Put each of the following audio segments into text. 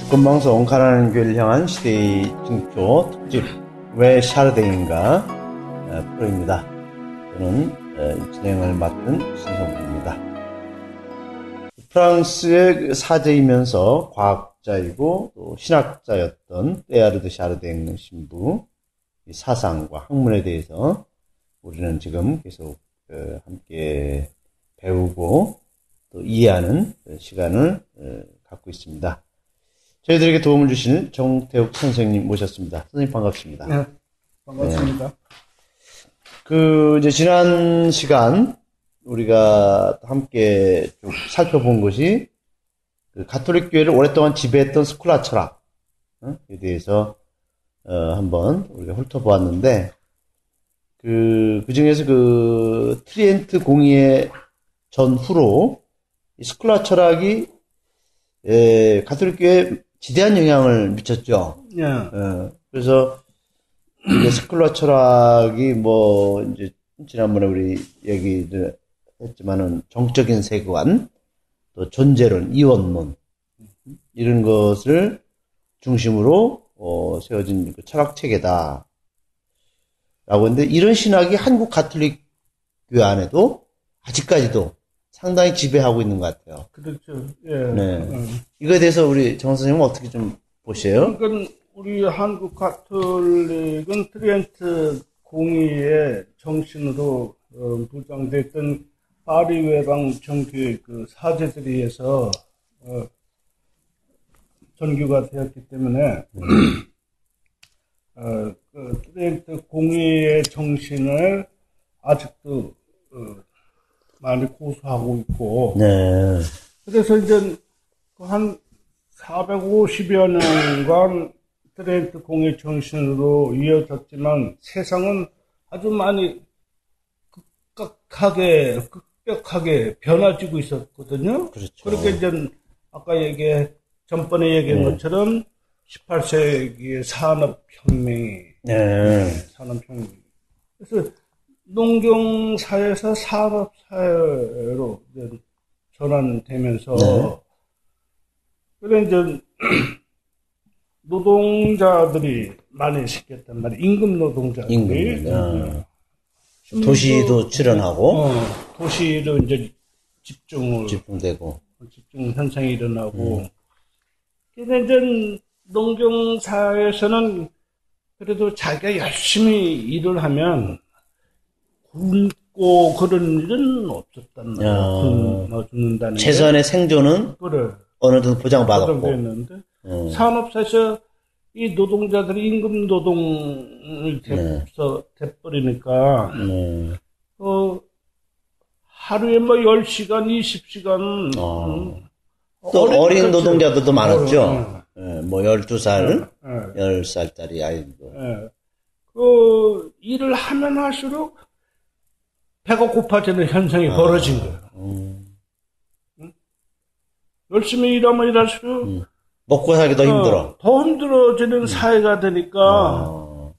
주권방송 가난한 교회를 향한 시대의 증조 특집 왜 샤르댕인가 프로입니다. 저는 이 진행을 맡은 신성국입니다. 프랑스의 사제이면서 과학자이고 또 신학자였던 테일하르 드 샤르댕 신부 사상과 학문에 대해서 우리는 지금 계속 함께 배우고 또 이해하는 시간을 갖고 있습니다. 저희들에게 도움을 주시는 정태욱 선생님 모셨습니다. 선생님 반갑습니다. 네, 반갑습니다. 네. 이제 지난 시간 우리가 함께 좀 살펴본 것이 가톨릭 교회를 오랫동안 지배했던 스콜라 철학에 대해서 한번 우리가 훑어보았는데 그 중에서 그 트리엔트 공의회 전후로 이 스콜라 철학이 가톨릭 교회에 지대한 영향을 미쳤죠. 예. 그래서 이제 스콜라 철학이 이제 지난번에 우리 얘기를 했지만은 정적인 세계관, 또 존재론, 이원론 이런 것을 중심으로 세워진 그 철학 체계다. 라고 했는데 이런 신학이 한국 가톨릭 교회 안에도 아직까지도 상당히 지배하고 있는 것 같아요. 그렇죠. 예. 네. 이거에 대해서 우리 정 선생님은 어떻게 좀 보세요? 이건 우리 한국 가톨릭은 트리엔트 공의의 정신으로 부장됐던 파리 외방 정교의 그 사제들에 의해서 전교가 되었기 때문에 그 트리엔트 공의의 정신을 아직도 많이 고수하고 있고. 네. 그래서 이제 한 450여 년간 트렌트 공의 정신으로 이어졌지만 세상은 아주 많이 급격하게 변화지고 있었거든요. 그렇죠. 그렇게 이제 아까 전번에 얘기한 것처럼 18세기의 산업혁명이. 네. 산업혁명. 그래서 농경사회에서 산업사회로 전환되면서, 네. 그래, 이제, 노동자들이 많이 생겼단 말이에요. 임금 노동자들이. 도시도 출현하고, 도시로 이제 집중되고, 집중 현상이 일어나고, 근데 이제 농경사회에서는 그래도 자기가 열심히 일을 하면, 굶고 그런 일은 없었단 말이야. 굶는다는 최소한의 생존은 그래. 어느 정도 보장받았고. 산업사에서 이 노동자들이 임금 노동을 돼버리니까 하루에 10시간, 20시간 또 어린 노동자들도 많았죠. 12살, 10살짜리 아이도. 그 일을 하면 할수록 배가 고파지는 현상이 벌어진 거예요. 응? 열심히 일하면 일할수록 먹고 살기 더 힘들어. 더 힘들어지는 사회가 되니까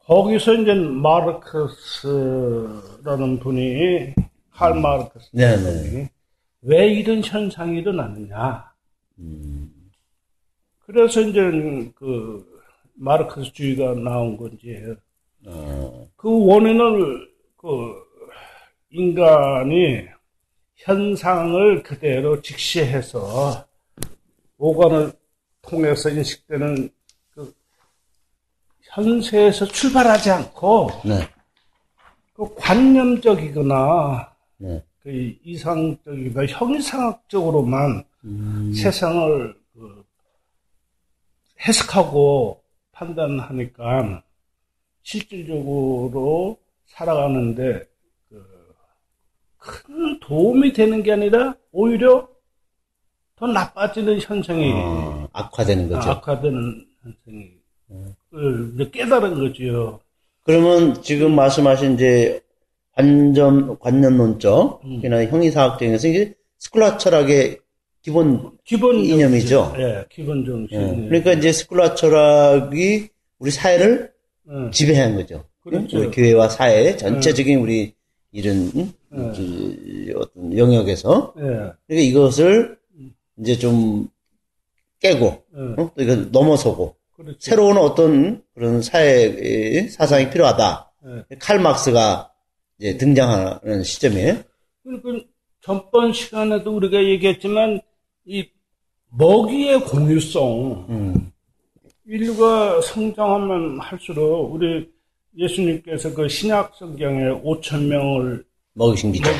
거기서 이제 마르크스라는 분이 칼 마르크스 분이 왜 이런 현상이 일어나느냐. 그래서 이제 그 마르크스주의가 나온 건지 그 원인을 인간이 현상을 그대로 직시해서 오감을 통해서 인식되는 그 현세에서 출발하지 않고 그 관념적이거나 그 이상적이거나 형이상학적으로만 세상을 해석하고 판단하니까 실질적으로 살아가는데 큰 도움이 되는 게 아니라 오히려 더 나빠지는 현상이 악화되는 거죠. 악화되는 현상이 깨달은 거죠. 그러면 지금 말씀하신 이제 관념론적이나 형이상학적에서 이제 스콜라 철학의 기본 이념이죠. 예, 기본 정신. 그러니까 이제 스콜라 철학이 우리 사회를 지배한 거죠. 그렇죠. 우리 교회와 사회 전체적인 우리 이런 어떤 영역에서 그러니까 이것을 이제 좀 깨고, 또 이거 넘어서고, 그렇죠. 새로운 어떤 그런 사회의 사상이 필요하다. 네. 칼 막스가 이제 등장하는 시점이에요. 그리고 전번 시간에도 우리가 얘기했지만, 이 먹이의 공유성, 인류가 성장하면 할수록 우리 예수님께서 그 신약 성경에 5,000명을 먹이신 기적.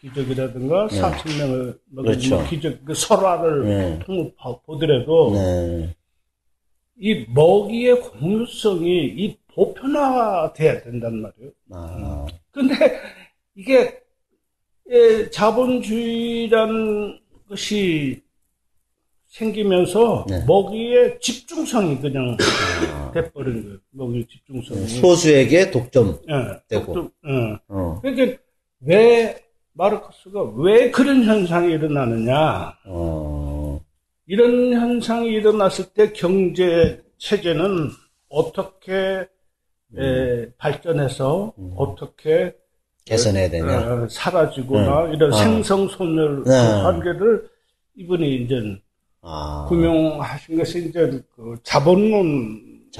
기적이라든가, 4,000명을 먹이신 그렇죠. 기적, 그 설화를 통해 보더라도, 이 먹이의 공유성이 이 보편화돼야 된단 말이에요. 아. 근데 이게 자본주의라는 것이 생기면서 먹이의 집중성이 그냥 돼버린 거예요. 먹이의 집중성이. 소수에게 독점되고. 그러니까 왜 마르크스가 왜 그런 현상이 일어나느냐. 이런 현상이 일어났을 때 경제 체제는 어떻게 발전해서 어떻게 개선해야 되냐. 사라지거나 이런 생성소멸 관계를 이분이 이제 구명하신 것이 이제 그 자본론인데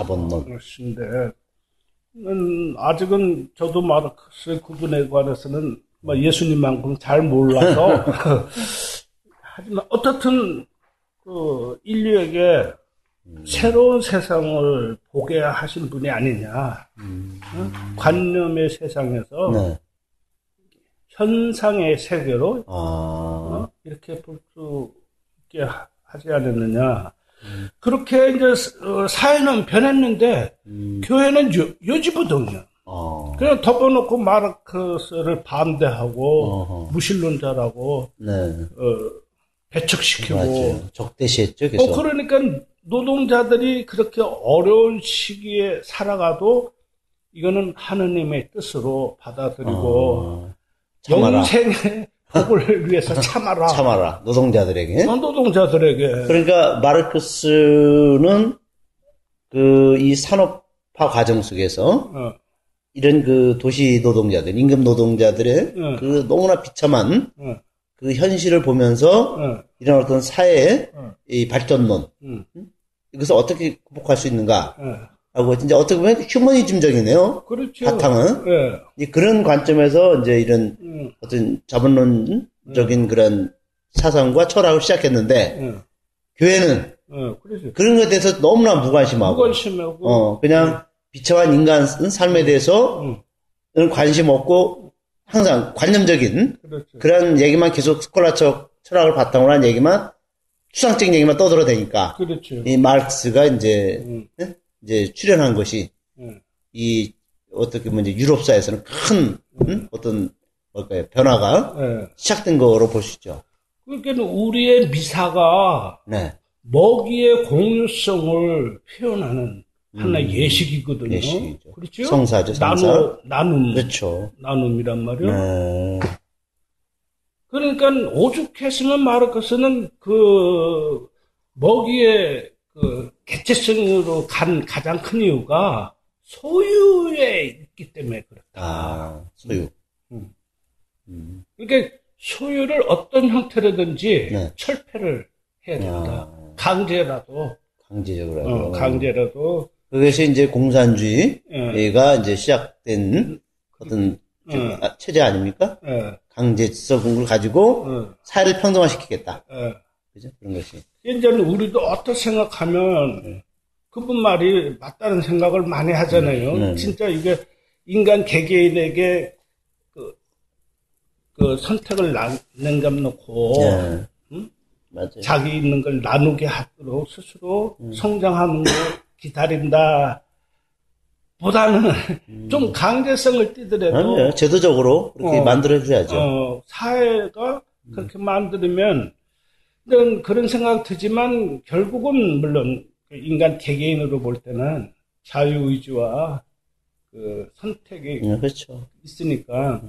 아직은 저도 마르크스의 구분에 관해서는 예수님만큼 잘 몰라서 하지만 어떻든 그 인류에게 새로운 세상을 보게 하신 분이 아니냐. 관념의 세상에서 현상의 세계로 이렇게 볼 수 있게 하지 않았느냐. 그렇게 이제 사회는 변했는데 교회는 요지부동이야. 그냥 덮어놓고 마르크스를 반대하고 무신론자라고 배척시키고. 맞아요. 적대시했죠. 계속. 그러니까 노동자들이 그렇게 어려운 시기에 살아가도 이거는 하느님의 뜻으로 받아들이고 영생의 복을 위해서 참아라. 참아라. 노동자들에게. 노동자들에게. 그러니까 마르크스는 그 이 산업화 과정 속에서 이런 그 도시 노동자들, 임금 노동자들의 그 너무나 비참한 그 현실을 보면서 이런 어떤 사회의 이 발전론 이것을 어떻게 극복할 수 있는가 하고 진짜 어떻게 보면 휴머니즘적이네요. 그렇죠. 바탕은 그런 관점에서 이제 이런 어떤 자본론적인 그런 사상과 철학을 시작했는데 교회는 그런 것에 대해서 너무나 무관심하고 그냥 비참한 인간 삶에 대해서 관심 없고 항상 관념적인 그렇죠. 그런 얘기만 계속 스콜라적 철학을 바탕으로 한 얘기만 추상적인 얘기만 떠들어대니까 그렇죠. 이 마르크스가 이제 이제 출현한 것이 이 어떻게 보면 이제 유럽사에서는 큰 어떤 뭘까요 변화가 시작된 거로 볼 수 있죠. 그러니까 우리의 미사가 먹이의 공유성을 표현하는. 하나의 예식이거든요. 예식이죠. 그렇죠? 성사죠. 성사. 나눔. 그렇죠. 나눔이란 말이요. 그러니까 오죽했으면 마르크스는 그 먹이의 그 개체성으로 간 가장 큰 이유가 소유에 있기 때문에 그렇다. 아, 소유. 그러니까 소유를 어떤 형태로든지 철폐를 해야 된다. 강제라도. 강제적으로. 강제라도. 그것이 이제 공산주의가 이제 시작된 어떤 체제 아닙니까? 강제성을 가지고 사회를 평등화시키겠다. 그죠? 그런 것이. 이제는 우리도 어떻게 생각하면 그분 말이 맞다는 생각을 많이 하잖아요. 진짜 이게 인간 개개인에게 그 선택을 남겨놓고 맞아요. 자기 있는 걸 나누게 하도록 스스로 성장하는 걸 기다린다 보다는 좀 강제성을 띠더라도 아니요. 제도적으로 그렇게 만들어줘야죠. 사회가 그렇게 만들면 그런 생각 드지만 결국은 물론 인간 개개인으로 볼 때는 자유의지와 그 선택이 그렇죠. 있으니까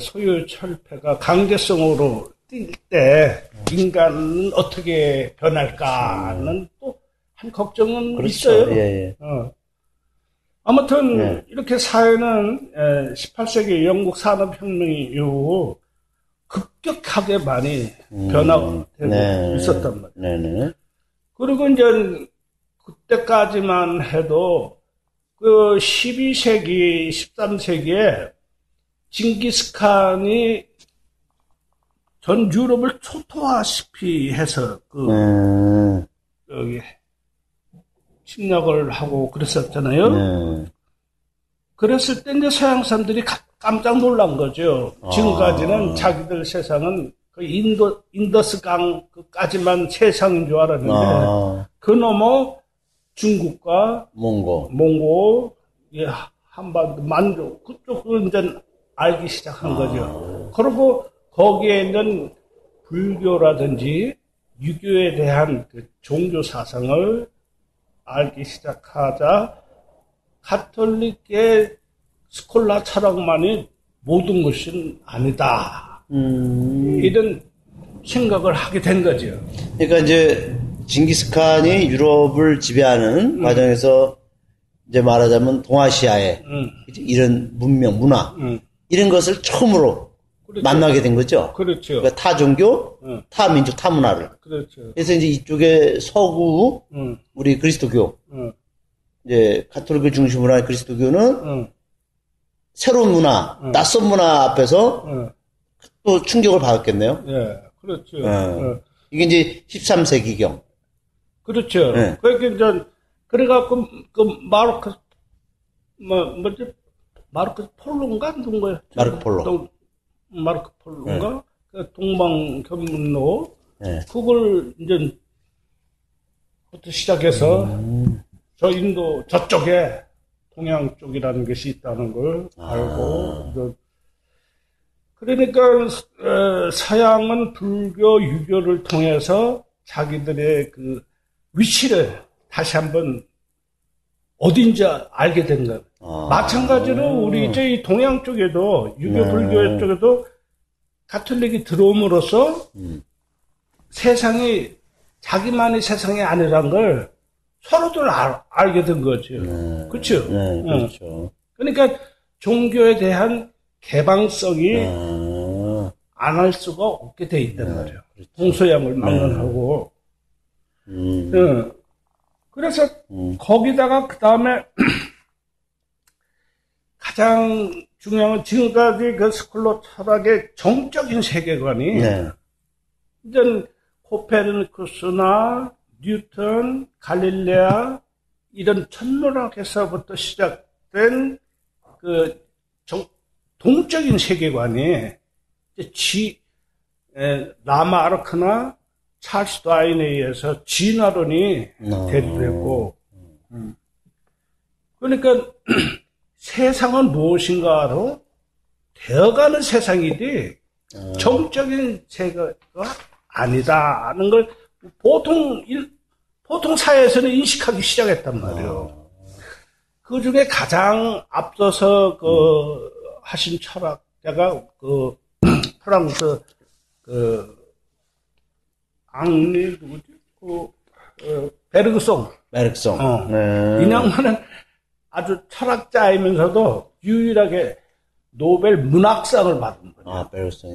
소유 철폐가 강제성으로 뛸 때 인간은 어떻게 변할까는 또 한 걱정은 그렇죠. 있어요. 아무튼 이렇게 사회는 18세기 영국 산업혁명 이후 급격하게 많이 변화되고 있었단 말이에요. 네네. 그리고 이제 그때까지만 해도 그 12세기, 13세기에 징기스칸이 전 유럽을 초토화시키기 해서 그 여기 침략을 하고 그랬었잖아요. 그랬을 때 이제 서양 사람들이 깜짝 놀란 거죠. 지금까지는 자기들 세상은 그 인더스강까지만 세상인 줄 알았는데 그 넘어 중국과 몽고, 예, 한반도, 만주 그쪽을 이제 알기 시작한 거죠. 그리고 거기에 있는 불교라든지 유교에 대한 그 종교 사상을 알기 시작하자 가톨릭의 스콜라 철학만이 모든 것은 아니다. 이런 생각을 하게 된 거죠. 그러니까 이제 징기스칸이 유럽을 지배하는 과정에서 이제 말하자면 동아시아의 이런 문명, 문화 이런 것을 처음으로 그렇죠. 만나게 된 거죠. 그렇죠. 그러니까 타 종교, 타 민족, 타 문화를. 그렇죠. 그래서 이제 이쪽에 서구, 우리 그리스도교, 이제 가톨릭을 중심으로 한 그리스도교는 새로운 문화, 낯선 문화 앞에서 또 충격을 받았겠네요. 예, 그렇죠. 이게 이제 13세기경. 그렇죠. 네. 그래갖고 그 마르코 폴로인가 누군가요? 마르코 폴로인가? 네. 동방경로. 네. 그걸 이제 부터 시작해서 저 인도 저쪽에 동양 쪽이라는 것이 있다는 걸 알고. 그러니까 서양은 불교, 유교를 통해서 자기들의 그 위치를 다시 한번 어딘지 알게 된 거예요. 마찬가지로 우리 이제 이 동양 쪽에도 유교, 불교 쪽에도 가톨릭이 들어옴으로써 세상이 자기만의 세상이 아니란 걸 서로들 알게 된 거죠. 그렇죠? 네, 그렇죠. 그러니까 종교에 대한 개방성이 안 할 수가 없게 돼 있단 말이에요. 그렇죠. 동서양을 막론하고. 그래서 거기다가 그 다음에 가장 중요한 건 지금까지 그 스콜라 철학의 정적인 세계관이 이제 코페르니쿠스나 뉴턴, 갈릴레아 이런 천문학에서부터 시작된 그 동적인 세계관이 라마 아르크나 찰스 다윈에 의해서 진화론이 대두됐고, 그러니까 세상은 무엇인가로 되어가는 세상이지 정적인 세계가 아니다 하는 걸 보통 사회에서는 인식하기 시작했단 말이에요. 그 중에 가장 앞서서 그 하신 철학자가 그 프랑스 그 앙리 누구지? 그 베르그송. 이 양반은 아주 철학자이면서도 유일하게 노벨 문학상을 받은 거죠. 베르그송.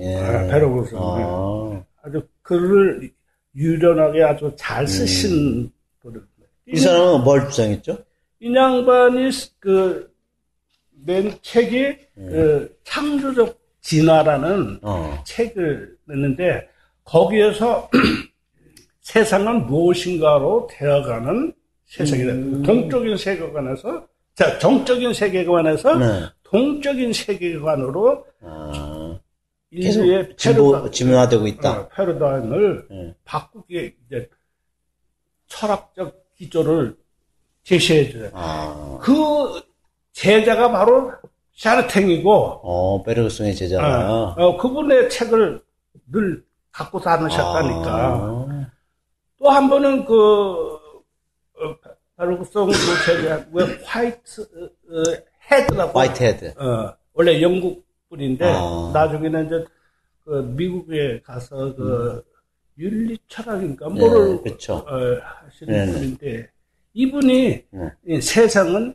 베르그송. 아주 글을 유연하게 아주 잘 쓰신 분을. 이 사람은 뭘 주장했죠? 이 양반이 낸 책이 그 창조적 진화라는 책을 냈는데 거기에서 세상은 무엇인가로 되어가는 세상이다. 동적인 세계관에서 정적인 세계관에서 동적인 세계관으로 인류의 진화되고 있다. 패러다임을 바꾸게 이제 철학적 기조를 제시해줘요. 그 제자가 바로 샤르탱이고, 베르그송의 제자가. 그분의 책을 늘 갖고 다니셨다니까. 또 한 번은 베르그송 그 제자, 화이트헤드. 원래 영국 분인데, 나중에는 이제, 미국에 가서 윤리 철학인가? 뭐를 하시는 분인데, 이분이 세상은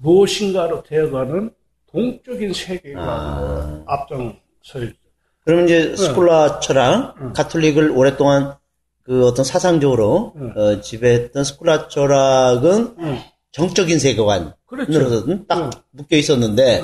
무엇인가로 되어가는 동적인 세계가 앞장서 있죠. 그러면 이제 스콜라 철학, 가톨릭을 오랫동안 그 어떤 사상적으로 지배했던 스콜라 철학은 정적인 세계관으로서는 그렇죠. 딱 묶여 있었는데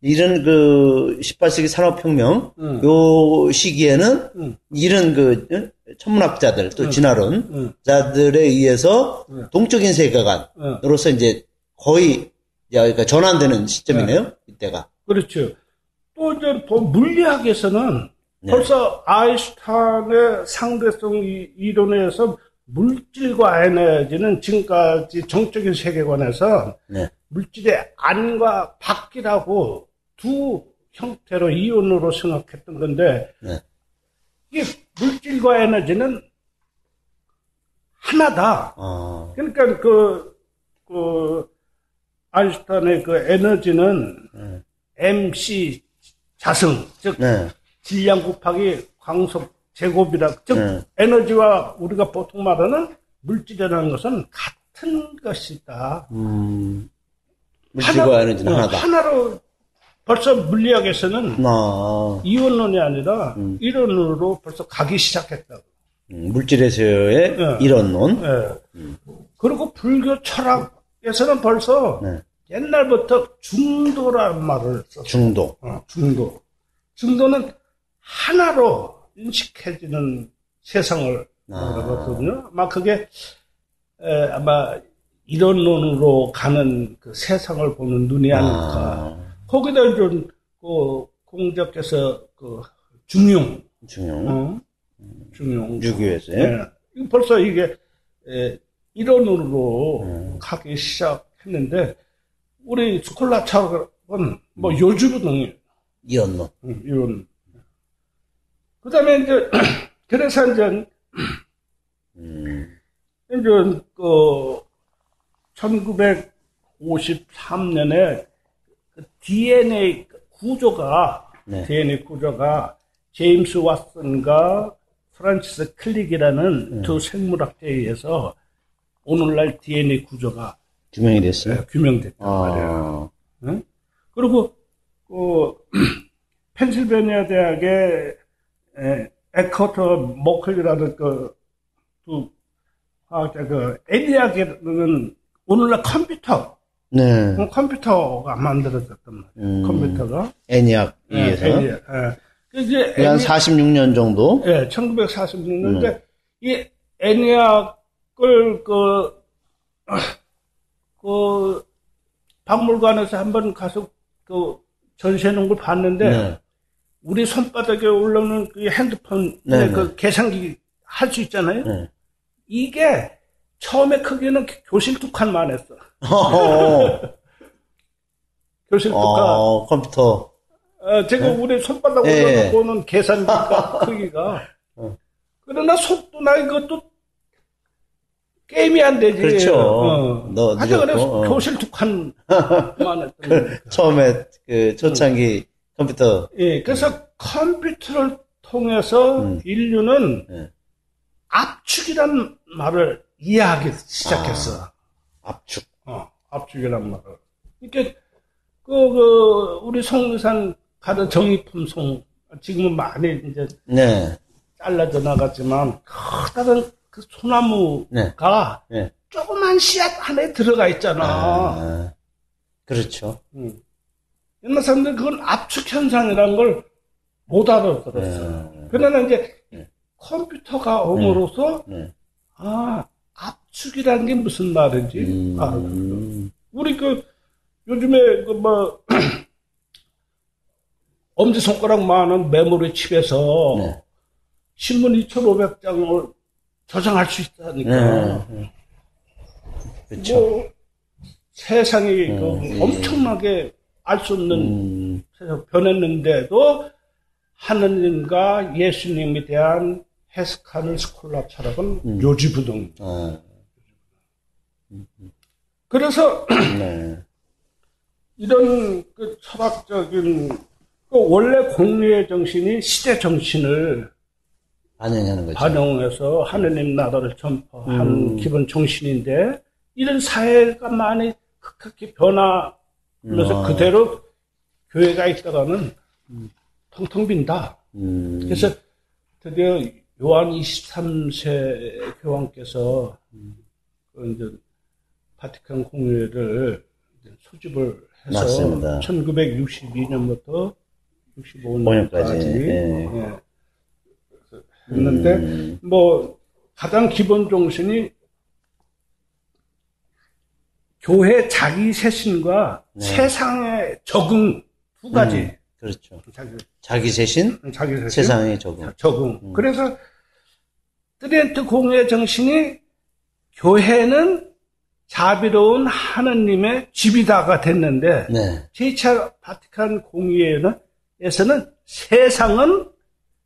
이런 그 18세기 산업혁명 요 시기에는 이런 그 천문학자들 또 진화론자들에 의해서 동적인 세계관으로서 이제 거의 그러니까 전환되는 시점이네요. 이때가. 그렇죠. 또 이제 또 물리학에서는 벌써 아인슈타인의 상대성 이론에서 물질과 에너지는 지금까지 정적인 세계관에서 물질의 안과 밖이라고 두 형태로 이론으로 생각했던 건데 이게 물질과 에너지는 하나다. 그러니까 그 아인슈타인의 그 에너지는 MC 자승, 즉 질량 곱하기 광속 제곱이라, 즉 에너지와 우리가 보통 말하는 물질이라는 것은 같은 것이다. 물질과 에너지는 하나다. 하나로 벌써 물리학에서는 이원론이 아니라 이론으로 벌써 가기 시작했다고. 물질에서의 이론론. 그리고 불교 철학에서는 벌써 옛날부터 중도라는 말을 썼어요. 중도. 중도. 중도는 하나로 인식해지는 세상을 말하거든요. 아마 그게 아마 이론론으로 가는 그 세상을 보는 눈이 아닐까. 거기다 좀 그 공자께서 그 중용 유교에서 벌써 이게 이론론으로 가기 시작했는데. 우리 스콜라 철학은 뭐 요주부동이에요. 이론론. 이론. 그다음에 이제 그래서 이제 그 1953년에 그 DNA 구조가 DNA 구조가 제임스 왓슨과 프란시스 클릭이라는 두 생물학자에 의해서 오늘날 DNA 구조가 규명이 됐어요? 네, 규명됐단 말이에요. 응? 그리고, 펜실베니아 대학의 에커트 머클이라는 두 화학자, ENIAC이라는 오늘날 컴퓨터. 네. 컴퓨터가 만들어졌단 말이에요. 컴퓨터가. ENIAC 위에서. 예. 한 46년 정도? 예, 1946년인데, 이 ENIAC을 그 박물관에서 한번 가서 그 전시해놓은 걸 봤는데 우리 손바닥에 올라오는 그 핸드폰에 그 계산기 할 수 있잖아요. 이게 처음에 크기는 교실 두 칸만 했어. 교실 두 칸. 컴퓨터. 제가 우리 손바닥 올라오는 계산기가 크기가. 그러나 속도나 이것도 게임이 안 되지. 그렇죠. 하여튼 그래서 교실 두 칸만 했던 처음에 그 초창기 컴퓨터. 예, 그래서 컴퓨터를 통해서 인류는 압축이란 말을 이해하기 시작했어. 압축. 압축이란 말을. 이렇게 우리 성산 가던 정의품 송 지금은 많이 이제 잘라져 나갔지만 커다란 그 소나무가 조그만 씨앗 안에 들어가 있잖아. 그렇죠. 옛날 사람들은 그건 압축현상이라는 걸 못 알아들었어요. 그러나 이제 컴퓨터가 오므로서 압축이라는 게 무슨 말인지 알아들었어요. 우리 요즘에 엄지손가락 많은 메모리 칩에서 신문 2,500장을 저장할 수 있다니까. 그렇죠. 세상이 엄청나게 알 수 없는 세상 변했는데도 하느님과 예수님에 대한 해석하는 스콜라 철학은 요지부동. 그래서 이런 그 철학적인 원래 공리의 정신이 시대 정신을 반영하는 거죠. 반영해서 하느님 나라를 전파한 기본 정신인데, 이런 사회가 많이 크게 변하면서 그대로 교회가 있다가는 텅텅 빈다. 그래서 드디어 요한 23세 교황께서 바티칸 공회를 소집을 해서 맞습니다. 1962년부터 65년까지 예. 예. 했는데 뭐 가장 기본 정신이 교회 자기 세신과 네. 세상의 적응 두 가지. 그렇죠. 자기 세신, 세상의 적응. 그래서 트렌트 공회 정신이 교회는 자비로운 하느님의 집이다가 됐는데 네. 제2차 바티칸 공의회에서는 세상은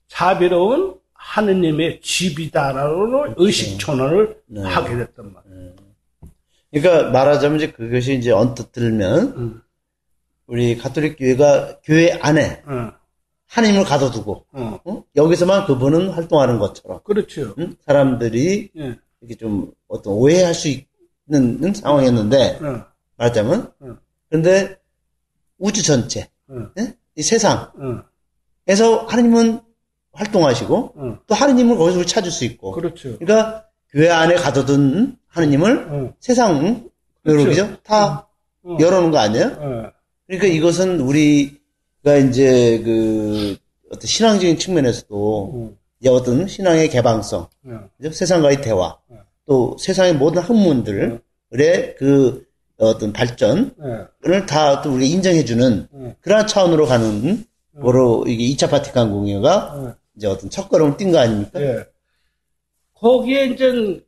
자비로운 하느님의 집이다라는 그렇죠. 의식천원을 네. 하게 됐단 말이에요. 그러니까 말하자면 이제 그것이 이제 언뜻 들면 우리 가톨릭 교회가 교회 안에 하나님을 가둬두고 여기서만 그분은 활동하는 것처럼 그렇죠. 사람들이 예. 이렇게 좀 어떤 오해할 수 있는 상황이었는데 말하자면 그런데 우주 전체 예? 이 세상에서 하나님은 활동하시고 또 하나님을 거기서 우리 찾을 수 있고 그렇죠. 그러니까 교회 안에 가둬둔 하나님을 세상으로 그렇죠. 그죠? 다 열어놓은 거 아니에요? 그러니까 이것은 우리가 이제 그 어떤 신앙적인 측면에서도 이제 어떤 신앙의 개방성, 세상과의 대화, 또 세상의 모든 학문들의 그 어떤 발전을 다 또 우리가 인정해주는 그런 차원으로 가는 거로 이게 2차 바티칸 공회가 이제 어떤 첫걸음을 띈 거 아닙니까? 예. 거기에 이제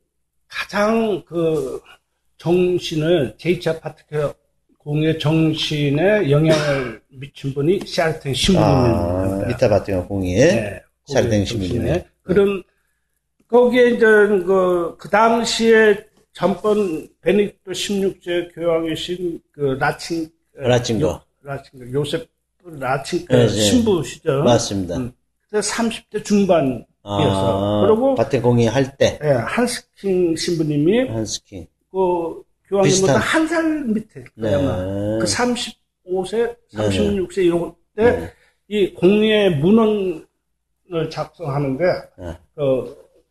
가장 그 정신을 제2차 바티칸 공의 정신에 영향을 미친 분이 샤르탱 신부님입니다. 이타 바티칸 공의의 네, 샤르탱 신부님. 그럼 거기에 이제 그 당시에 전번 베네딕토 16세 교황이신 그 라칭거 요셉 라칭거 네, 신부시죠. 맞습니다. 그때 30대 중반. 그리고 바티칸 공의 할 때, 예, 한스 킹 신부님이 그 교황님보다 한 살 밑에 네. 그 35세, 36세 이런 때 이 네. 공의의 문헌을 작성하는데 네.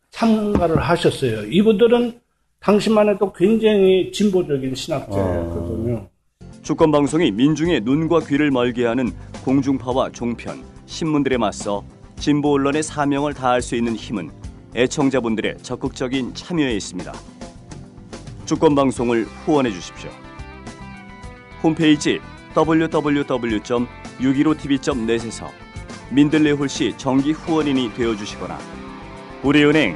참가를 하셨어요. 이분들은 당시만 해도 굉장히 진보적인 신학자였거든요. 주권 방송이 민중의 눈과 귀를 멀게 하는 공중파와 종편, 신문들에 맞서. 진보 언론의 사명을 다할 수 있는 힘은 애청자분들의 적극적인 참여에 있습니다. 주권방송을 후원해 주십시오. 홈페이지 www.615tv.net에서 민들레홀씨 정기 후원인이 되어주시거나 우리은행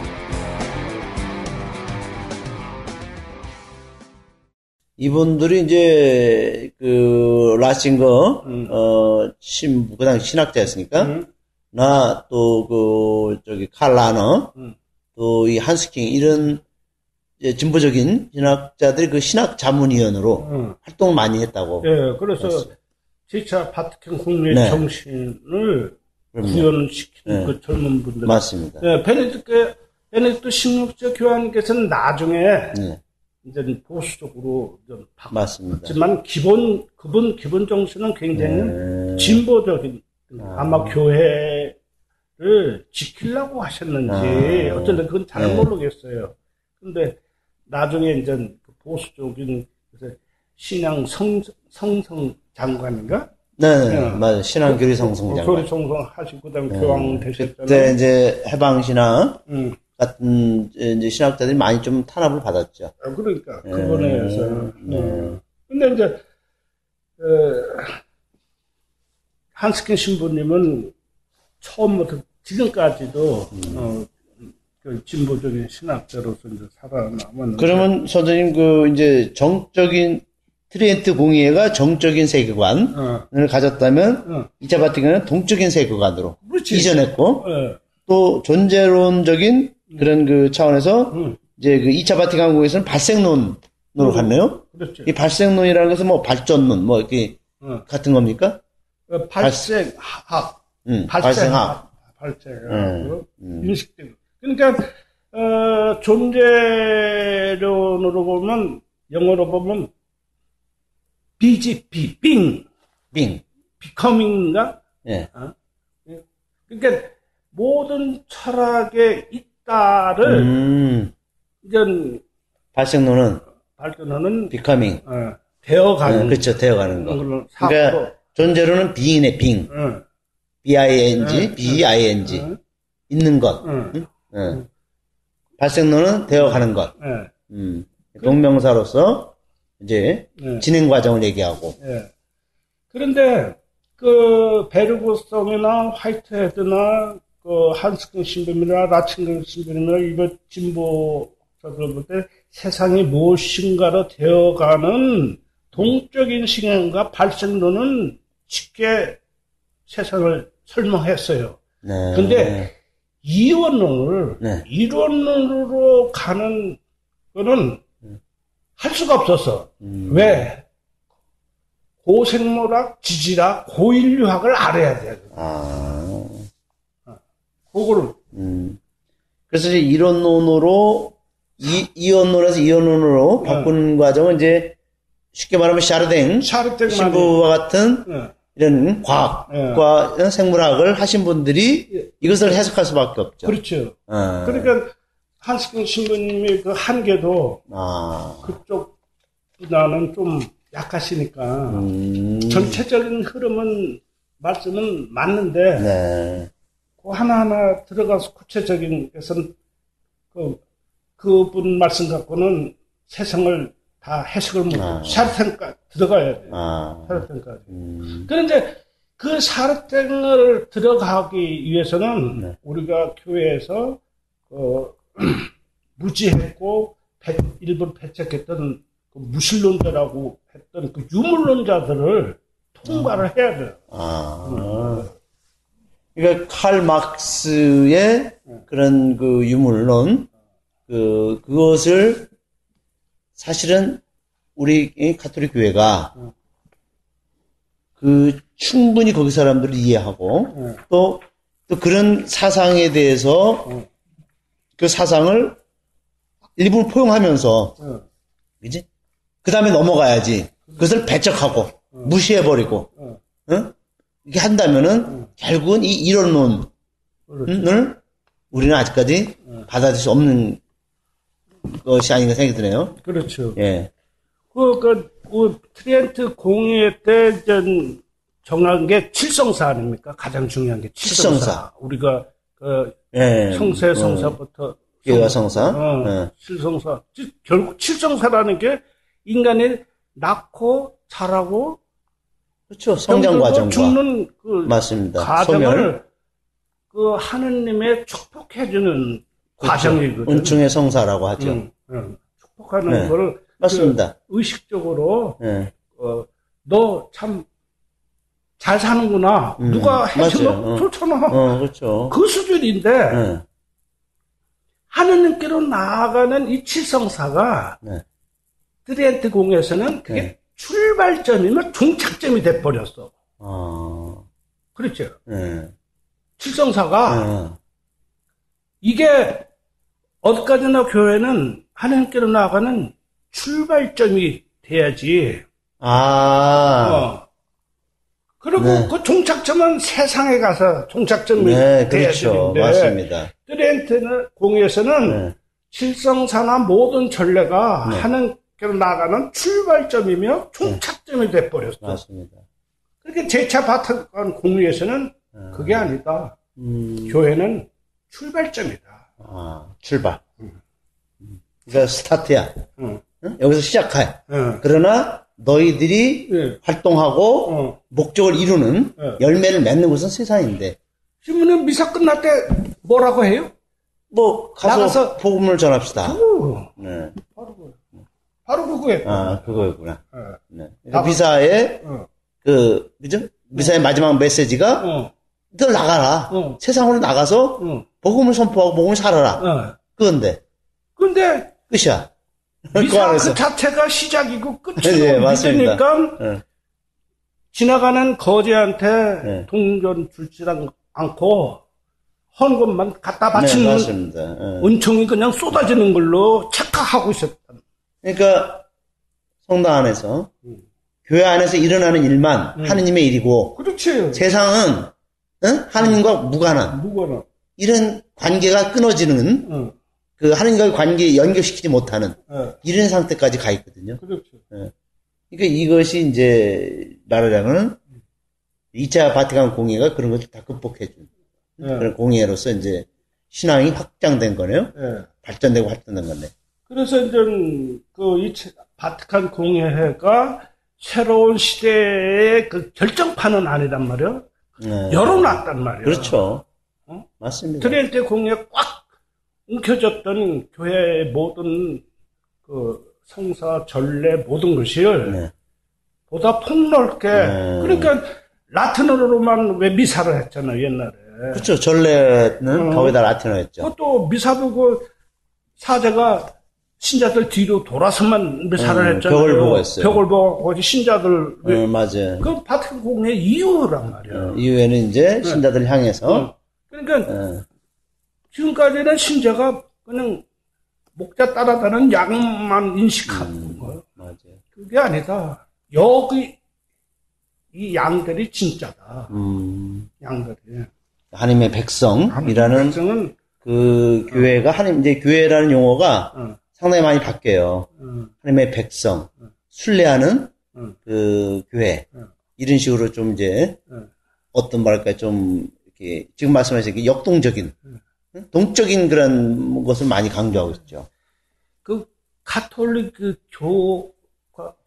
이분들이 이제 그 라칭거 신부 그 당시 신학자였으니까 나 또 그 저기 칼 라너 또 이 한스킹 이런 진보적인 신학자들이 그 신학 자문위원으로 활동을 많이 했다고. 예, 그래서 봤어요. 제2차 바티칸 공의회 네. 정신을 구현시키는 네. 그 젊은 분들. 맞습니다. 예, 베네딕토 16세 교황께서는 나중에 네. 이제 보수적으로 좀 바꿨지만 기본 정신은 굉장히 네. 진보적인 아마 교회를 지키려고 하셨는지 어쨌든 그건 잘 네. 모르겠어요. 근데 나중에 이제 보수적인 신앙 성성 장관인가? 네, 네. 맞아요. 신앙교리 성성 장관. 교리 성성 하시고 그다음 네. 교황 되셨잖아요. 그때 이제 해방신앙 같은 이제 신학자들이 많이 좀 탄압을 받았죠. 아, 그러니까 네. 그거에서. 네. 근데 이제 한스킨 신부님은 처음부터 지금까지도 그 진보적인 신학자로서 이제 살아남았는데. 그러면 선생님 그 이제 정적인 트렌트 공의회가 정적인 세계관을 가졌다면 2차 바티칸은 동적인 세계관으로 그렇지. 이전했고 또 존재론적인 그런 그 차원에서 이제 그 2차 바티칸 공의회에서는 발생론을 갔네요? 그렇죠. 이 발생론이라는 것은 뭐 발전론, 뭐 이렇게 같은 겁니까? 발생학. 발생학. 발생학. 인식된. 그러니까, 존재론으로 보면, 영어로 보면, BGP, Bing. Bing. Becoming인가? 예. 그러니까, 모든 철학의 있다를, 이제, 발생론은, 발전하는, becoming. 되어가는. 그렇죠, 되어가는 거. 그러니까, 존재론은 being의 being. B-I-N-G, B-I-N-G. 있는 것. 발생론은 되어가는 것. 동명사로서, 이제, 진행 과정을 얘기하고. 그런데, 베르그송이나 화이트헤드나, 한스킹 신부님이나, 라칭글 신부님이나, 이번 진보자들 볼 때 세상이 무엇인가로 되어가는 동적인 신앙과 발생론은 쉽게 세상을 설명했어요. 네. 근데, 이원론을, 이론론으로 가는 거는 할 수가 없었어. 왜? 고생물학, 지질학, 고인류학을 알아야 돼. 아. 그거를. 그래서 이제 이론론으로, 이원론에서 이원론으로 바꾸는 과정은 이제 쉽게 말하면 샤르댕, 신부와 같은 이런 과학과 이런 생물학을 하신 분들이 이것을 해석할 수밖에 없죠. 그렇죠. 그러니까 한스킹 신부님의 그 한계도 그쪽 나는 좀 약하시니까 전체적인 흐름은 말씀은 맞는데 그 하나하나 들어가서 구체적인 것은 그분 말씀 갖고는 세상을 다 해석을 못해. 샤르탱까지 들어가야 돼. 샤르탱까지. 그런데 그 샤르탱을 들어가기 위해서는 우리가 교회에서 무지했고 일부 배척했던 그 무신론자라고 했던 그 유물론자들을 통과를 해야 돼요. 그러니까 칼 막스의 그런 그 유물론, 그것을 사실은 우리 가톨릭 교회가 그 충분히 거기 사람들을 이해하고 또 그런 사상에 대해서 그 사상을 일부러 포용하면서 이제 그 다음에 넘어가야지. 그것을 배척하고, 무시해버리고, 이렇게 한다면은, 결국은 이 이론론을 우리는 아직까지 받아들일 수 없는 것이 아닌가 생각이 드네요. 그렇죠. 예. 그 트렌트 공회 때 정한 게 칠성사 아닙니까? 가장 중요한 게 칠성사. 우리가, 성세, 성사부터. 교회와 성사. 칠성사. 결국 칠성사라는 게, 인간이 낳고 자라고 그렇죠. 성장 과정과 죽는 그 맞습니다. 과정을 그 하느님의 축복해 주는 그렇죠. 과정이거든요. 은총의 성사라고 하죠. 축복하는 거를 맞습니다. 그 의식적으로 너 참 잘 사는구나. 누가 해주면 좋잖아. 그렇죠. 그 수준인데 하느님께로 나아가는 이 칠성사가 트리엔트 공에서는 그게 출발점이면 종착점이 돼버렸어. 그렇죠. 칠성사가 이게 어디까지나 교회는 하나님께로 나아가는 출발점이 돼야지. 그리고 그 종착점은 세상에 가서 종착점이 돼야지. 그렇죠. 맞습니다. 트리엔트 공에서는 칠성사나 모든 전례가 하는 그래서 나가는 출발점이며 종착점이 돼버렸어. 맞습니다. 그렇게 제2차 바티칸 공의에서는 그게 아니다. 교회는 출발점이다. 출발. 그러니까 스타트야. 여기서 시작해. 그러나 너희들이 활동하고 목적을 이루는 열매를 맺는 곳은 세상인데. 신부는 미사 끝날 때 뭐라고 해요? 뭐 가서 복음을 전합시다. 바로 그거예요. 그거였구나. 그러니까 미사의, 미사의 마지막 메시지가, 너 나가라. 세상으로 나가서, 복음을 선포하고, 복음을 살아라. 그건데. 끝이야. 미사 그 자체가 시작이고 끝이고 예, 믿으니까 예. 지나가는 거지한테 예. 동전 줄지 않고 헌 것만 갖다 바치는 네, 예. 은총이 그냥 쏟아지는 걸로 착각하고 있었다. 그러니까 성당 안에서 교회 안에서 일어나는 일만 하느님의 일이고 그렇지. 세상은 응? 하느님과 무관한 이런 관계가 끊어지는 그 하느님과의 관계 연결시키지 못하는 이런 상태까지 가 있거든요. 그렇죠. 예. 그러니까 이것이 이제 말하자면 2차 바티칸 공의가 그런 것을 다 극복해준 예. 그런 공의로서 이제 신앙이 확장된 거네요. 예. 발전되고 발전된 건데. 그래서 이제 그 2차 바티칸 공의회가 새로운 시대의 그 결정판은 아니란 말이에요. 네. 열어놨단 말이에요. 그렇죠. 어? 맞습니다. 트렌트 공의에 꽉 움켜졌던 교회의 모든 그 성사, 전례 모든 것을 네. 보다 폭넓게 네. 그러니까 라틴어로만 왜 미사를 했잖아요 옛날에. 그렇죠. 전례는 거의 다 라틴어였죠. 그것도 미사 보고 사제가 신자들 뒤로 돌아서만 미사를 했잖아요. 벽을 보고 했어요. 벽을 보고 신자들. 맞아요. 그 바티칸 공의 이유란 말이에요. 이유에는 이제 신자들 네. 향해서. 그러니까 지금까지는 신자가 그냥 목자 따라다는 양만 인식하는 거예요. 맞아요. 그게 아니다. 여기 이 양들이 진짜다. 양들이. 하나님의 백성이라는 백성은 그 교회가 하나님 이제 교회라는 용어가. 상당히 많이 바뀌어요. 하나님의 백성, 순례하는 그 교회 이런 식으로 좀 이제 어떤 말일까 좀 이렇게 지금 말씀하신 게 역동적인, 동적인 그런 것을 많이 강조하고 있죠. 그 가톨릭 그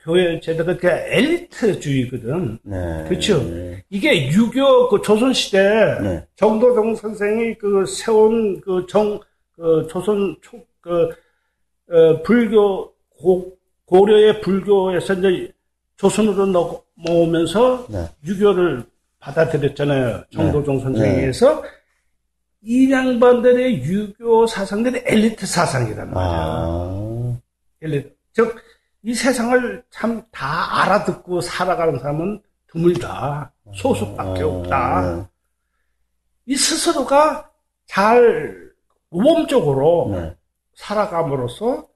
교회 제도가 그 엘리트주의거든. 네. 그렇죠. 네. 이게 유교 그 조선 시대 네. 정도정 선생이 그 세운 그 정 그 조선 초 그 불교, 고려의 불교에서 이제 조선으로 넘어오면서 네. 유교를 받아들였잖아요. 정도종 네. 선생에서. 네. 이 양반들의 유교 사상들이 엘리트 사상이란 말이에요. 아. 엘리트. 즉, 이 세상을 참 다 알아듣고 살아가는 사람은 드물다. 소수밖에 없다. 네. 이 스스로가 잘 모범적으로 네. 살아감으로써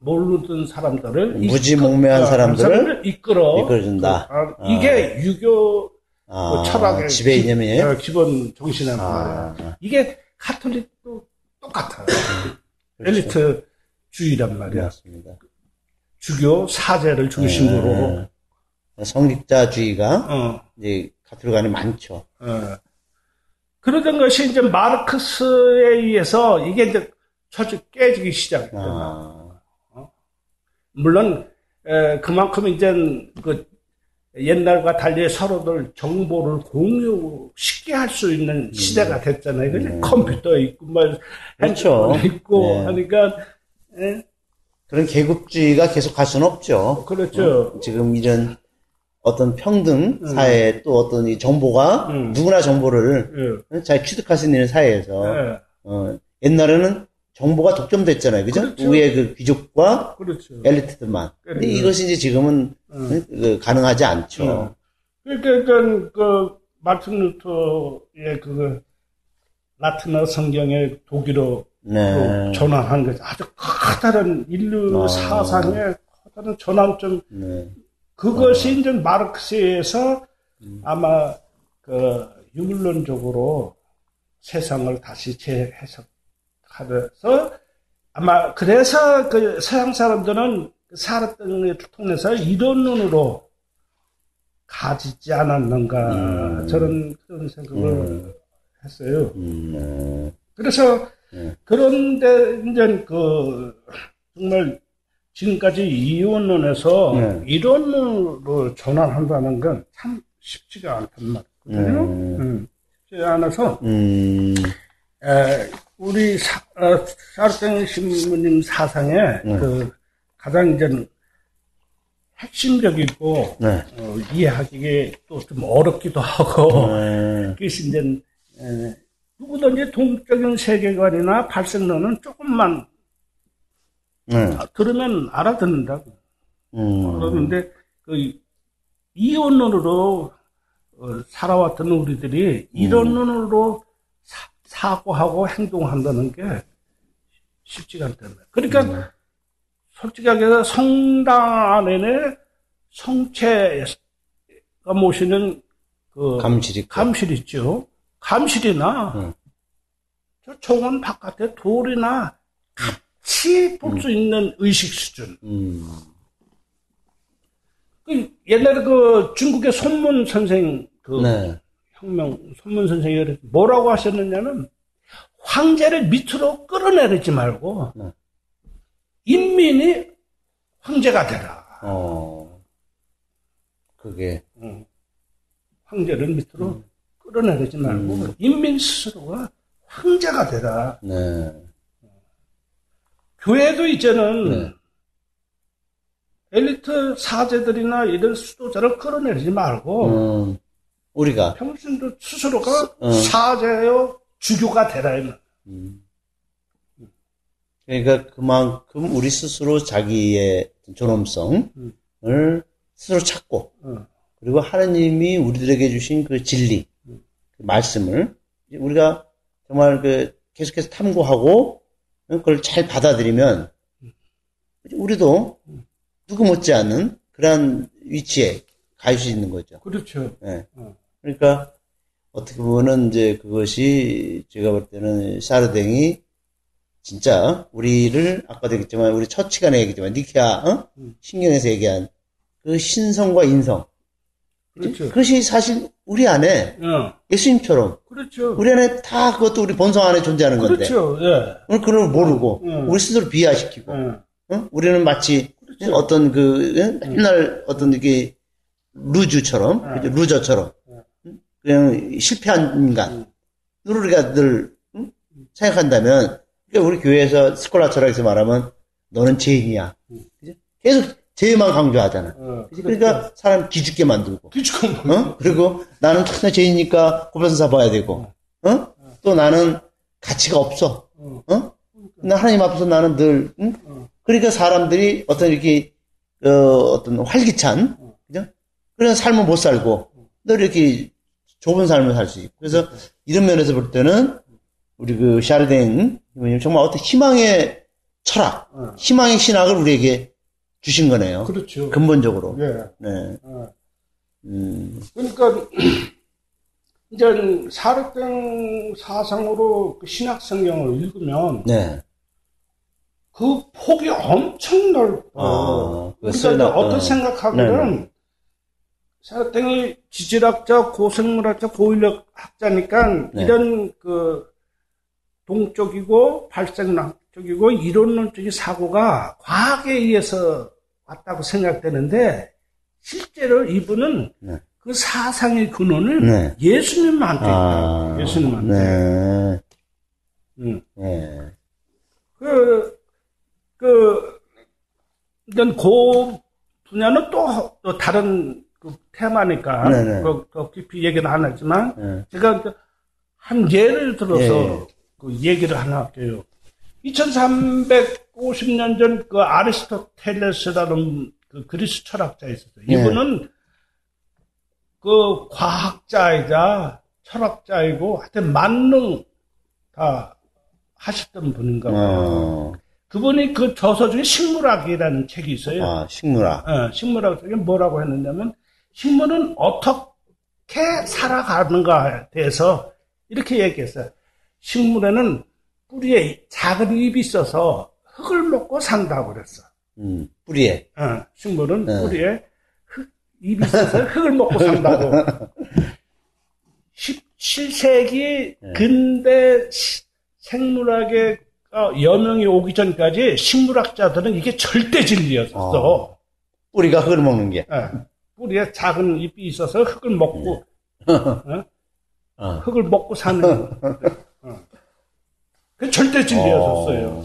모르던 사람들을 무지몽매한 사람들을 이끌어준다. 이게 유교 철학의 지배이념이에요. 기본 정신의 말이에요. 이게 가톨릭도 똑같아요. 엘리트 주의란 말이야. 맞습니다. 주교 사제를 중심으로 성직자주의가 이제 가톨릭 안에 많죠. 그러던 것이 이제 마르크스에 의해서 이게 이제 철저히 깨지기 시작했거든요. 물론 그만큼 이제 그 옛날과 달리 서로들 정보를 공유 쉽게 할 수 있는 시대가 됐잖아요. 컴퓨터 있고 핸드폰 있고 네. 하니까 예? 그런 계급주의가 계속 갈 수는 없죠. 그렇죠. 지금 이런 어떤 평등 사회 또 어떤 이 정보가 누구나 정보를 잘 취득할 수 있는 사회에서 옛날에는 정보가 독점됐잖아요, 그죠? 그렇죠. 우리의 그 귀족과 그렇죠. 엘리트들만. 근데 이것이 이제 지금은 가능하지 않죠. 그러니까 그 마틴 루터의 그 라틴어 성경의 독일어로 네. 전환한 것이 아주 커다란 인류 사상의 커다란 전환점. 네. 그것이 이제 마르크스에서 아마 그 유물론적으로 세상을 다시 재해석. 하면서 아마 그래서 그 서양 사람들은 살았던 것을 통해서 이런 눈으로 가지지 않았는가 저는 그런 생각을 했어요. 그래서 그런데 이제 그 정말 지금까지 이원론에서 이런 눈으로 전환한다는 건 참 쉽지가 않단 말이거든요. 쉽지 않아서 우리 사르탱 신부님 사상에 그 가장 이제 핵심적이고 네. 이해하기에 또 좀 어렵기도 하고 그래서 이제 누구든지 동적인 세계관이나 발생론은 조금만 네. 그러면 알아듣는다고. 그러는데 그 이원론으로 살아왔던 우리들이 이론론으로 사고하고 행동한다는 게 쉽지가 않다는 거예요. 그러니까 솔직하게 해서 성당 안에 성체가 모시는 그 감실 있죠. 감실이나 저 정원 바깥에 돌이나 같이 볼 수 있는 의식 수준. 옛날에 그 중국의 손문 선생 그 혁명 손문 선생이 뭐라고 하셨느냐면 황제를 밑으로 끌어내리지 말고 인민이 황제가 되라. 그게 황제를 밑으로 끌어내리지 말고 인민 스스로가 황제가 되라. 교회도 이제는 엘리트 사제들이나 이런 수도자를 끌어내리지 말고 우리가 평신도 스스로가 사제요 주교가 되라는. 그러니까 그만큼 우리 스스로 자기의 존엄성을 스스로 찾고 그리고 하나님이 우리들에게 주신 그 진리, 그 말씀을 우리가 정말 그 계속해서 탐구하고 그걸 잘 받아들이면 우리도 누구 못지않은 그러한 위치에 갈 수 있는 거죠. 그렇죠. 네. 그러니까 어떻게 보면은 이제 그것이 제가 볼 때는 샤르댕이 진짜 우리를 아까도 얘기했지만 우리 첫 시간에 얘기했지만 니케아 신경에서 얘기한 그 신성과 인성. 그렇죠. 그것이 사실 우리 안에 예수님처럼. 그렇죠. 우리 안에 다 그것도 우리 본성 안에 존재하는 건데. 그렇죠. 예. 오늘 그걸 모르고 우리 스스로 비하시키고 우리는 마치 어떤 그 맨날 어떤 이게 루즈처럼 루저처럼 그냥 실패한 인간으로 우리가 늘 생각한다면 그러니까 우리 교회에서 스콜라 철학에서 말하면 너는 죄인이야. 그치? 계속 죄만 강조하잖아. 그러니까 사람 기죽게 만들고. 그리고 나는 천하 죄이니까 고별선사 봐야 되고. 또 나는 가치가 없어. 나 하나님 앞에서 나는 늘. 그러니까 사람들이 어떤 이렇게 어떤 활기찬 그죠? 그런 삶을 못 살고 늘 이렇게 좁은 삶을 살 수 있고 그래서 이런 면에서 볼 때는 우리 그 샤르댕 정말 어떤 희망의 철학, 희망의 신학을 우리에게 주신 거네요. 그렇죠. 근본적으로. 예. 네. 그러니까 이제 샤르댕 사상으로 그 신학 성경을 읽으면. 네. 그 폭이 엄청 넓어. 그러니까 이제 어떤 생각하기는 샤르댕이 지질학자, 고생물학자, 고인력학자니까 이런 그 동적이고 발생학적이고 이론론적인 사고가 과학에 의해서 왔다고 생각되는데 실제로 이분은 그 사상의 근원을 예수님한테 있다. 예수님한테. 이런 그 분야는 또 다른 그 테마니까, 더 깊이 얘기는 안 하지만, 제가 한 예를 들어서 그 얘기를 하나 할게요. 2350년 전 그 아리스토텔레스라는 그 그리스 철학자 있었어요. 이분은 그 과학자이자 철학자이고, 하여튼 만능 다 하셨던 분인가 봐요. 그분이 그 저서 중에 식물학이라는 책이 있어요. 아, 식물학. 예, 식물학 중에 뭐라고 했느냐면, 식물은 어떻게 살아가는가에 대해서 이렇게 얘기했어요. 식물에는 뿌리에 작은 잎이 있어서 흙을 먹고 산다고 그랬어. 뿌리에? 예, 식물은 뿌리에 잎이 있어서 흙을 먹고 산다고. 17세기 근대 생물학의 여명이 오기 전까지 식물학자들은 이게 절대 진리였어. 뿌리가 흙을 먹는 게. 뿌리에 작은 잎이 있어서 흙을 먹고, 흙을 먹고 사는 게. 그게 절대 진리였었어요.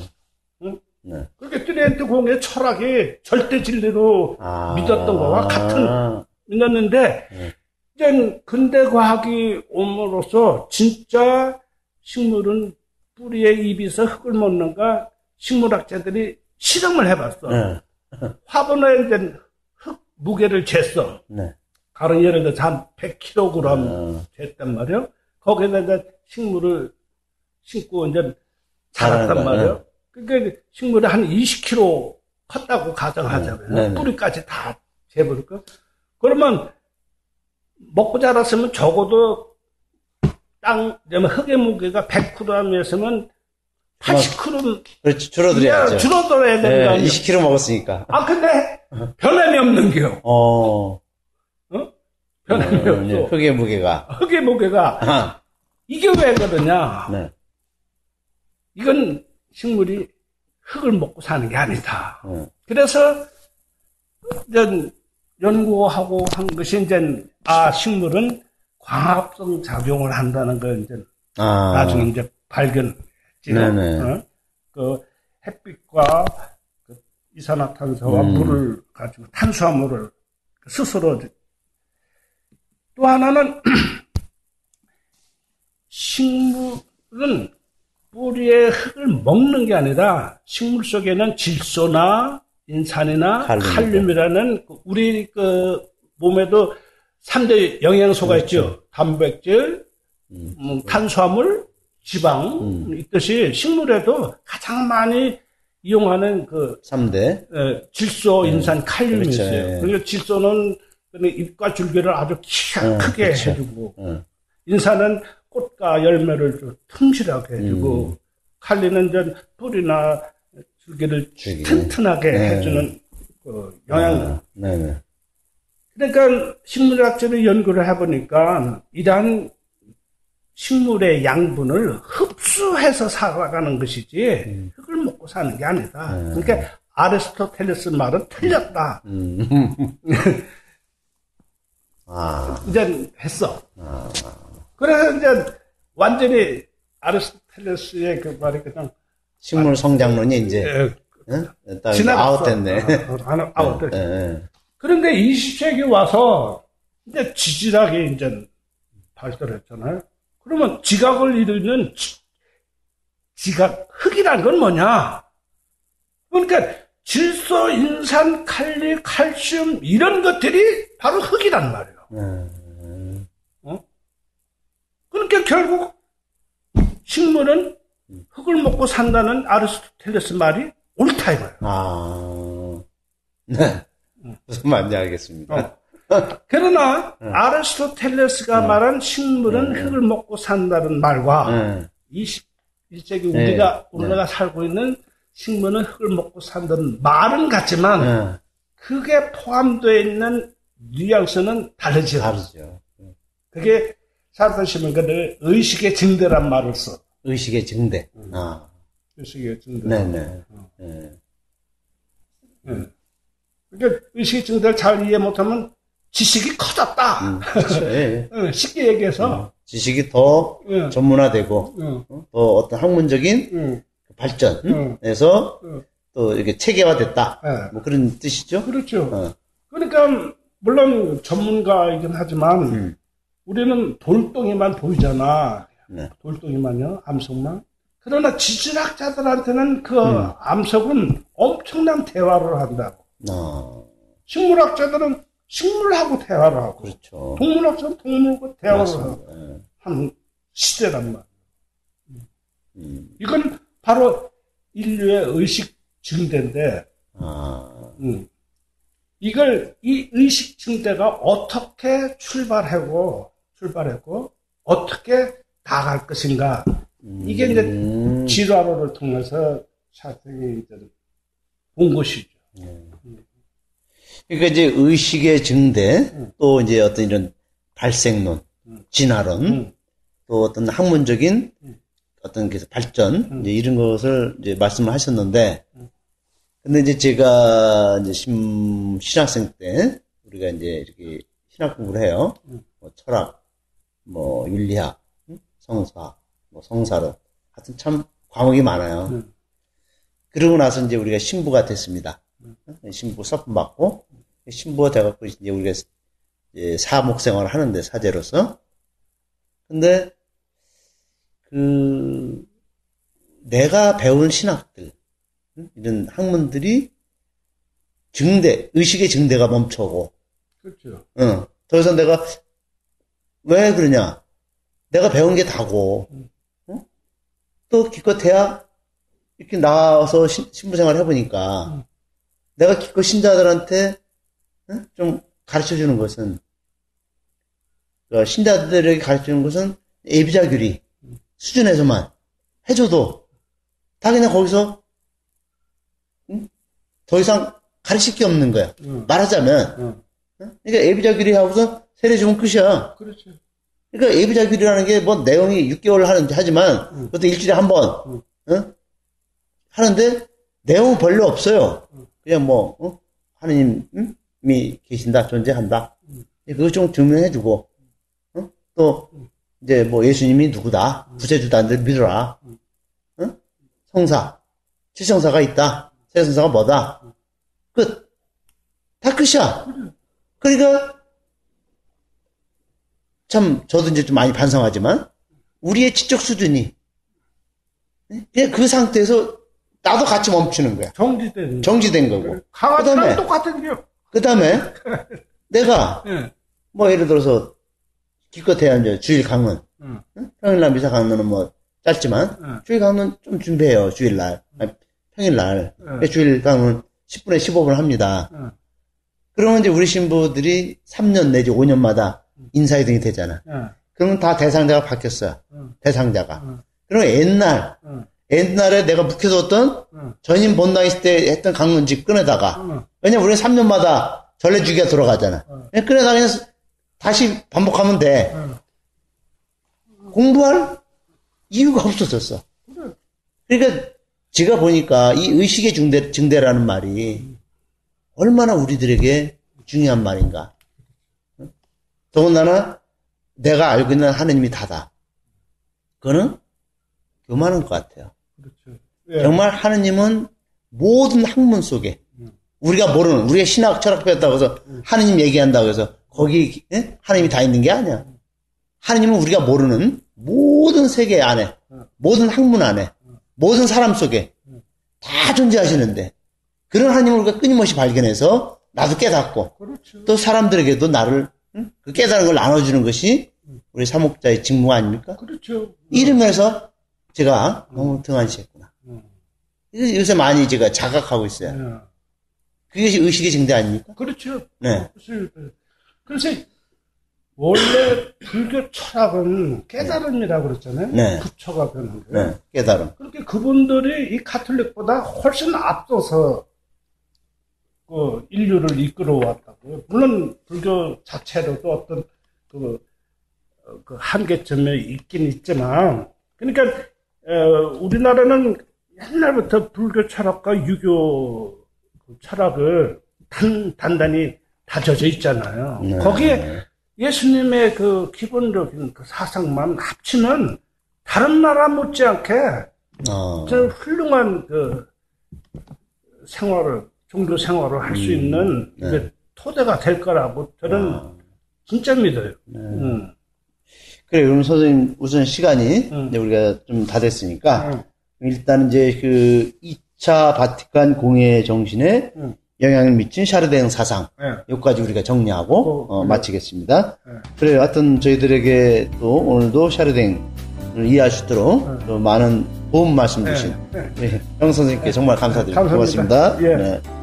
그렇게 트렌트 공의 철학이 절대 진리로 믿었던 거와 같은, 믿었는데, 이제 근대 과학이 옴으로써 진짜 식물은 뿌리에 입에서 흙을 먹는가 식물학자들이 실험을 해봤어. 네. 화분에 된 흙 무게를 쟀어. 네. 가령 예를 들어서 한 100kg 쟀단 말이에요. 거기에다 이제 식물을 심고 이제 자랐단 말이에요. 그러니까 식물이 한 20kg 컸다고 가정하자고요. 뿌리까지 다 재볼까? 그러면 먹고 자랐으면 적어도 땅, 흙의 무게가 100kg이었으면 80kg 줄어들어야죠. 줄어들어야 된다. 네, 20kg 먹었으니까. 아, 근데 변함이 없는 게요. 어? 변함이 없어. 흙의 무게가. 흙의 무게가. 아하. 이게 왜 그러냐? 네. 이건 식물이 흙을 먹고 사는 게 아니다. 그래서 이제 연구하고 한 것이 이제 식물은 광합성 작용을 한다는 걸 이제 나중에 이제 발견했지요. 어? 그 햇빛과 그 이산화탄소와 물을 가지고 탄수화물을 스스로. 또 하나는 식물은 뿌리에 흙을 먹는 게 아니라 식물 속에는 질소나 인산이나 칼륨이라는 우리 그 몸에도 3대 영양소가 있죠. 단백질, 탄수화물, 지방. 있듯이 식물에도 가장 많이 이용하는 그 3대 질소, 인산, 칼륨이 그렇죠. 있어요. 그리고 질소는 잎과 줄기를 아주 크게 그렇죠. 해주고 인산은 꽃과 열매를 좀 튼실하게 해주고, 칼륨은 이제 뿌리나 줄기를 튼튼하게 해주는 영양. 그러니까 식물학자들이 연구를 해보니까 이러한 식물의 양분을 흡수해서 살아가는 것이지 흙을 먹고 사는 게 아니다. 그러니까 아리스토텔레스 말은 틀렸다. 이제 했어. 그래서 이제 완전히 아리스토텔레스의 그 말이 그냥 식물 성장론이 이제 아웃됐네. 아웃됐네. 그런데 20세기 와서 이제 지질학이 이제 발달했잖아요. 그러면 지각을 이루는 지각 흙이란 건 뭐냐? 그러니까 질소, 인산, 칼리, 칼슘 이런 것들이 바로 흙이란 말이에요. 그러니까 결국 식물은 흙을 먹고 산다는 아리스토텔레스 말이 옳다 이거예요. 네. 무슨 말인지 알겠습니다. 그러나 아리스토텔레스가 말한 식물은 흙을 먹고 산다는 말과 21세기 우리가 살고 있는 식물은 흙을 먹고 산다는 말은 같지만 그게 포함되어 있는 뉘앙스는 다르죠. 그게 사르트르는 그들 의식의 증대란 말을 써. 의식의 증대. 의식의 증대. 네네. 그러니까 의식의 증대를 잘 이해 못하면 지식이 커졌다. 쉽게 얘기해서 지식이 더 전문화되고 또 어떤 학문적인 발전에서 또 이렇게 체계화됐다. 뭐 그런 뜻이죠. 그렇죠. 그러니까 물론 전문가이긴 하지만. 우리는 돌덩이만 보이잖아. 돌덩이만요, 암석만. 그러나 지질학자들한테는 그 암석은 엄청난 대화를 한다고. 식물학자들은 식물하고 대화를 하고, 그렇죠. 동물학자는 동물과 대화를 하고 하는 시대란 말이에요. 이건 바로 인류의 의식 증대인데, 이걸 이 의식 증대가 어떻게 출발했고 어떻게 나갈 것인가 이게 이제 질화론을 통해서 샤탱이 이제 본 것이죠. 그러니까 이제 의식의 증대 또 이제 어떤 이런 발생론, 진화론 또 어떤 학문적인 어떤 발전 이제 이런 것을 이제 말씀을 하셨는데. 근데 이제 제가 이제 신학생 때 우리가 이제 이렇게 신학 공부를 해요. 뭐 철학, 뭐 윤리학, 성사, 뭐 성사론, 하여튼 참 과목이 많아요. 그러고 나서 이제 우리가 신부가 됐습니다. 신부 서품 받고 신부가 돼갖고 이제 우리가 이제 사목 생활을 하는데 사제로서. 근데 내가 배운 신학들. 이런 학문들이 증대, 의식의 증대가 멈춰고. 그렇죠. 응. 더 이상 내가 왜 그러냐? 내가 배운 게 다고. 응? 또 기껏해야 이렇게 나와서 신부생활 해보니까 내가 기껏 신자들한테 응? 좀 가르쳐주는 것은, 그러니까 신자들에게 가르쳐주는 것은 예비자규리 수준에서만 해줘도 다 그냥 거기서 응? 더 이상 가르칠 게 없는 거야. 말하자면 응? 그러니까 예비자규리 하고서 세례 주면 끝이야. 그렇죠. 그러니까 예비자규리라는 게 뭐 내용이 6개월 하지만 그것도 일주일에 한 번 응? 하는데 내용은 별로 없어요. 그냥 뭐 응? 하느님이 계신다, 존재한다. 그거 좀 증명해주고 응? 또 이제 뭐 예수님이 누구다, 부재주단들 믿어라, 응? 성사, 칠성사가 있다, 세성사가 뭐다, 끝. 다 끝이야. 그러니까 참 저도 이제 좀 많이 반성하지만 우리의 지적 수준이 그냥 그 상태에서 나도 같이 멈추는 거야. 정지된 거고. 강아지랑 똑같은 게. 그다음에 내가 네. 뭐 예를 들어서 기껏해야 이제 주일 강론, 응? 평일날 미사 강론은 뭐 짧지만 주일 강론 좀 준비해요. 주일날, 아니, 평일날 주일 강론 10분에 15분 합니다. 그러면 이제 우리 신부들이 3년 내지 5년마다 인사이등이 되잖아. 그러면 다 대상자가 바뀌었어요. 대상자가. 그럼 옛날에 내가 묵혀뒀던 전임 본당 있을 때 했던 강론집 꺼내다가 왜냐면 우리는 3년마다 전례주기가 돌아가잖아. 꺼내다가 그냥 다시 반복하면 돼. 공부할 이유가 없어졌어. 그러니까 제가 보니까 이 의식의 증대라는 말이 얼마나 우리들에게 중요한 말인가. 더군다나 내가 알고 있는 하느님이 다다. 그거는 교만한 것 같아요. 그렇죠. 예. 정말 하느님은 모든 학문 속에 우리가 모르는, 우리가 신학 철학 배웠다고 해서 하느님 얘기한다고 해서 거기 예? 하느님이 다 있는 게 아니야. 하느님은 우리가 모르는 모든 세계 안에, 모든 학문 안에, 모든 사람 속에 다 존재하시는데 그런 하느님을 우리가 끊임없이 발견해서 나도 깨닫고 그렇죠. 또 사람들에게도 나를 그 깨달은 걸 나눠주는 것이 우리 사목자의 직무 아닙니까? 그렇죠. 이러면서 제가 너무 등한시했구나. 요새 많이 제가 자각하고 있어요. 그것이 의식의 증대 아닙니까? 그렇죠. 네. 그래서 원래 불교 철학은 깨달음이라고 그랬잖아요. 네. 부처가 변한 거예요. 네. 깨달음. 그렇게 그분들이 이 가톨릭보다 훨씬 앞서서 그 인류를 이끌어왔다고요. 물론 불교 자체로도 어떤 그 한계점에 있긴 있지만, 그러니까 우리나라는 옛날부터 불교 철학과 유교 철학을 단단히 다져져 있잖아요. 네. 거기에 예수님의 그 기본적인 그 사상만 합치면 다른 나라 못지않게 훌륭한 그 생활을 종교 생활을 할 수 있는 네. 토대가 될 거라고 저는 진짜 믿어요. 네. 그래요. 그럼 선생님 우선 시간이 이제 우리가 좀 다 됐으니까 일단 이제 그 2차 바티칸 공회 정신에 영향을 미친 샤르댕 사상 여기까지 우리가 정리하고 마치겠습니다. 그래요. 하여튼 저희들에게 또 오늘도 샤르댕을 이해할 수 있도록 또 많은 도움 말씀 주신 형 선생님께 정말 감사드립니다. 고맙습니다. 예. 네.